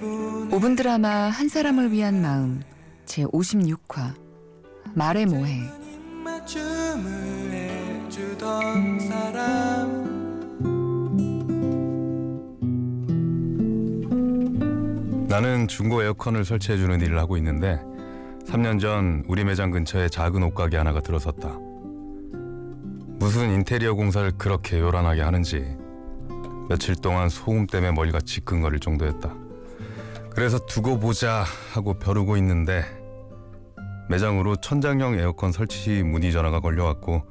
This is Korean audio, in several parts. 5분 드라마 한 사람을 위한 마음 제56화 말해 뭐해. 나는 중고 에어컨을 설치해주는 일을 하고 있는데 3년 전 우리 매장 근처에 작은 옷가게 하나가 들어섰다. 무슨 인테리어 공사를 그렇게 요란하게 하는지 며칠 동안 소음 때문에 머리가 지끈거릴 정도였다. 그래서 두고 보자 하고 벼르고 있는데 매장으로 천장형 에어컨 설치 문의 전화가 걸려왔고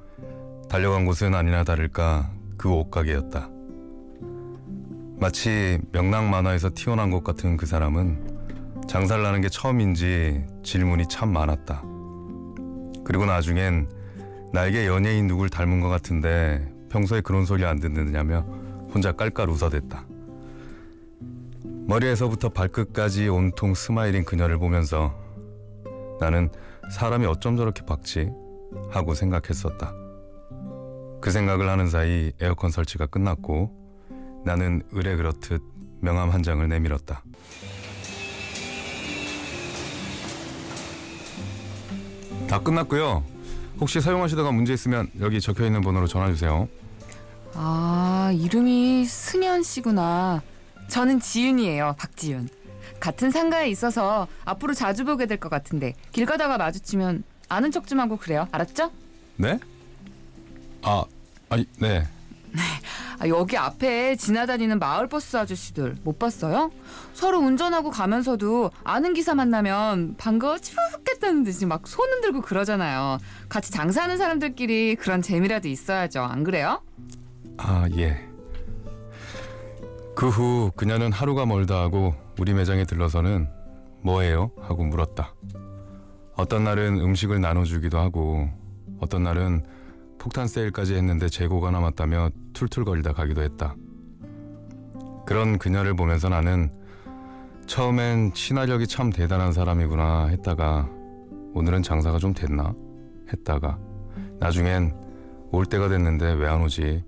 달려간 곳은 아니나 다를까 그 옷가게였다. 마치 명랑 만화에서 튀어나온 것 같은 그 사람은 장사를 하는 게 처음인지 질문이 참 많았다. 그리고 나중엔 나에게 연예인 누굴 닮은 것 같은데 평소에 그런 소리 안 듣느냐며 혼자 깔깔 웃어댔다. 머리에서부터 발끝까지 온통 스마일인 그녀를 보면서 나는 사람이 어쩜 저렇게 박지? 하고 생각했었다. 그 생각을 하는 사이 에어컨 설치가 끝났고 나는 의례 그렇듯 명함 한 장을 내밀었다. 다 끝났고요. 혹시 사용하시다가 문제 있으면 여기 적혀있는 번호로 전화주세요. 아, 이름이 승현 씨구나. 저는 지윤이에요. 박지윤. 같은 상가에 있어서 앞으로 자주 보게 될 것 같은데 길 가다가 마주치면 아는 척 좀 하고 그래요. 알았죠? 네? 아니, 네. 아, 여기 앞에 지나다니는 마을버스 아저씨들 못 봤어요? 서로 운전하고 가면서도 아는 기사 만나면 반가워 죽겠다는 듯이 막 손 흔들고 그러잖아요. 같이 장사하는 사람들끼리 그런 재미라도 있어야죠. 안 그래요? 아, 예. 그 후 그녀는 하루가 멀다 하고 우리 매장에 들러서는 뭐예요? 하고 물었다. 어떤 날은 음식을 나눠주기도 하고 어떤 날은 폭탄 세일까지 했는데 재고가 남았다며 툴툴거리다 가기도 했다. 그런 그녀를 보면서 나는 처음엔 친화력이 참 대단한 사람이구나 했다가 오늘은 장사가 좀 됐나? 했다가 나중엔 올 때가 됐는데 왜 안 오지?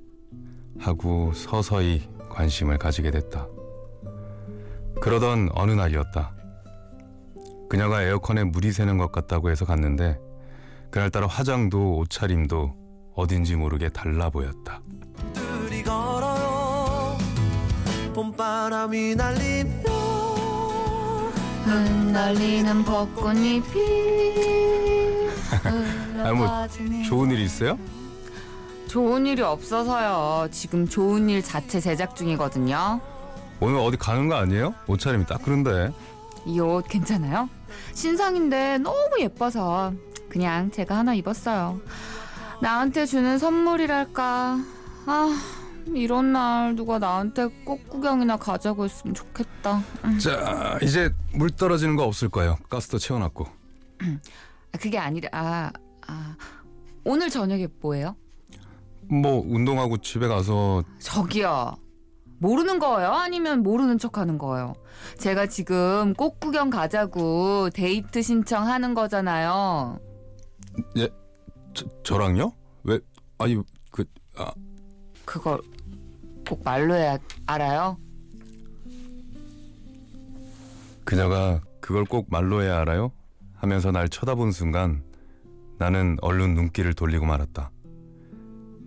하고 서서히 관심을 가지게 됐다. 그러던 어느 날이었다. 그녀가 에어컨에 물이 새는 것 같다고 해서 갔는데 그날따라 화장도 옷차림도 어딘지 모르게 달라 보였다. 봄바람이 날리며 흩날리는 벚꽃잎이 좋은 일 있어요? 좋은 일이 없어서요. 지금 좋은 일 자체 제작 중이거든요. 오늘 어디 가는 거 아니에요? 옷차림이 딱 그런데. 이 옷 괜찮아요? 신상인데 너무 예뻐서 그냥 제가 하나 입었어요. 나한테 주는 선물이랄까. 아, 이런 날 누가 나한테 꽃 구경이나 가자고 했으면 좋겠다. 자, 이제 물 떨어지는 거 없을 거예요. 가스도 채워놨고. 그게 아니라 오늘 저녁에 뭐예요? 뭐 운동하고 집에 가서. 저기요, 모르는 거예요? 아니면 모르는 척하는 거예요? 제가 지금 꽃 구경 가자고 데이트 신청하는 거잖아요. 예? 저랑요? 왜? 아니 그걸 꼭 말로 해야 알아요? 그녀가 그걸 꼭 말로 해야 알아요? 하면서 날 쳐다본 순간 나는 얼른 눈길을 돌리고 말았다.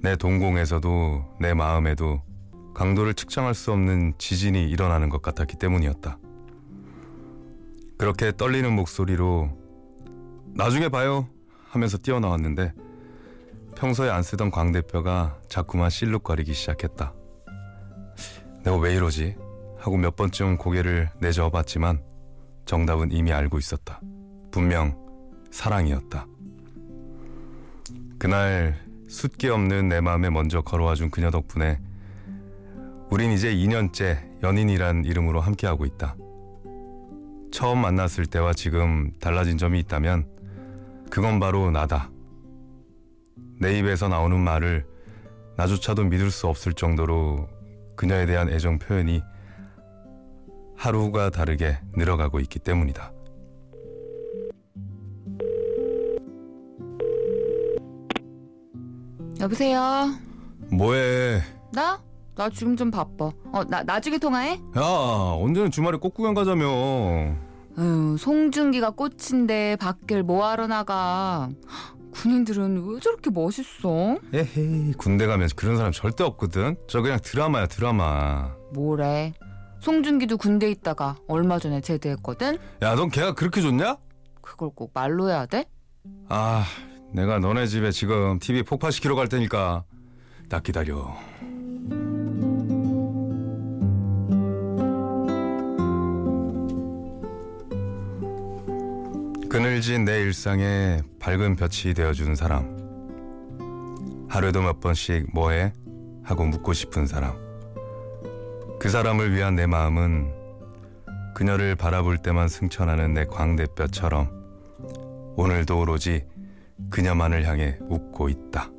내 동공에서도 내 마음에도 강도를 측정할 수 없는 지진이 일어나는 것 같았기 때문이었다. 그렇게 떨리는 목소리로 나중에 봐요 하면서 뛰어나왔는데 평소에 안 쓰던 광대뼈가 자꾸만 실룩거리기 시작했다. 내가 왜 이러지? 하고 몇 번쯤 고개를 내저어 봤지만 정답은 이미 알고 있었다. 분명 사랑이었다. 그날 숫기 없는 내 마음에 먼저 걸어와준 그녀 덕분에 우린 이제 2년째 연인이란 이름으로 함께하고 있다. 처음 만났을 때와 지금 달라진 점이 있다면 그건 바로 나다. 내 입에서 나오는 말을 나조차도 믿을 수 없을 정도로 그녀에 대한 애정 표현이 하루가 다르게 늘어가고 있기 때문이다. 여보세요? 뭐해? 나? 나 지금 좀 바빠. 나중에 통화해? 야, 언제는 주말에 꽃구경 가자며. 에휴, 송중기가 꽃인데 밖을 뭐하러 나가. 군인들은 왜 저렇게 멋있어? 에헤이, 군대 가면 그런 사람 절대 없거든. 저 그냥 드라마야, 드라마. 뭐래? 송중기도 군대 있다가 얼마 전에 제대했거든. 야, 넌 걔가 그렇게 좋냐? 그걸 꼭 말로 해야 돼? 아, 내가 너네 집에 지금 TV 폭파시키러 갈 테니까 나 기다려. 그늘진 내 일상에 밝은 볕이 되어준 사람, 하루에도 몇 번씩 뭐해? 하고 묻고 싶은 사람, 그 사람을 위한 내 마음은 그녀를 바라볼 때만 승천하는 내 광대뼈처럼 오늘도 오로지 그녀만을 향해 웃고 있다.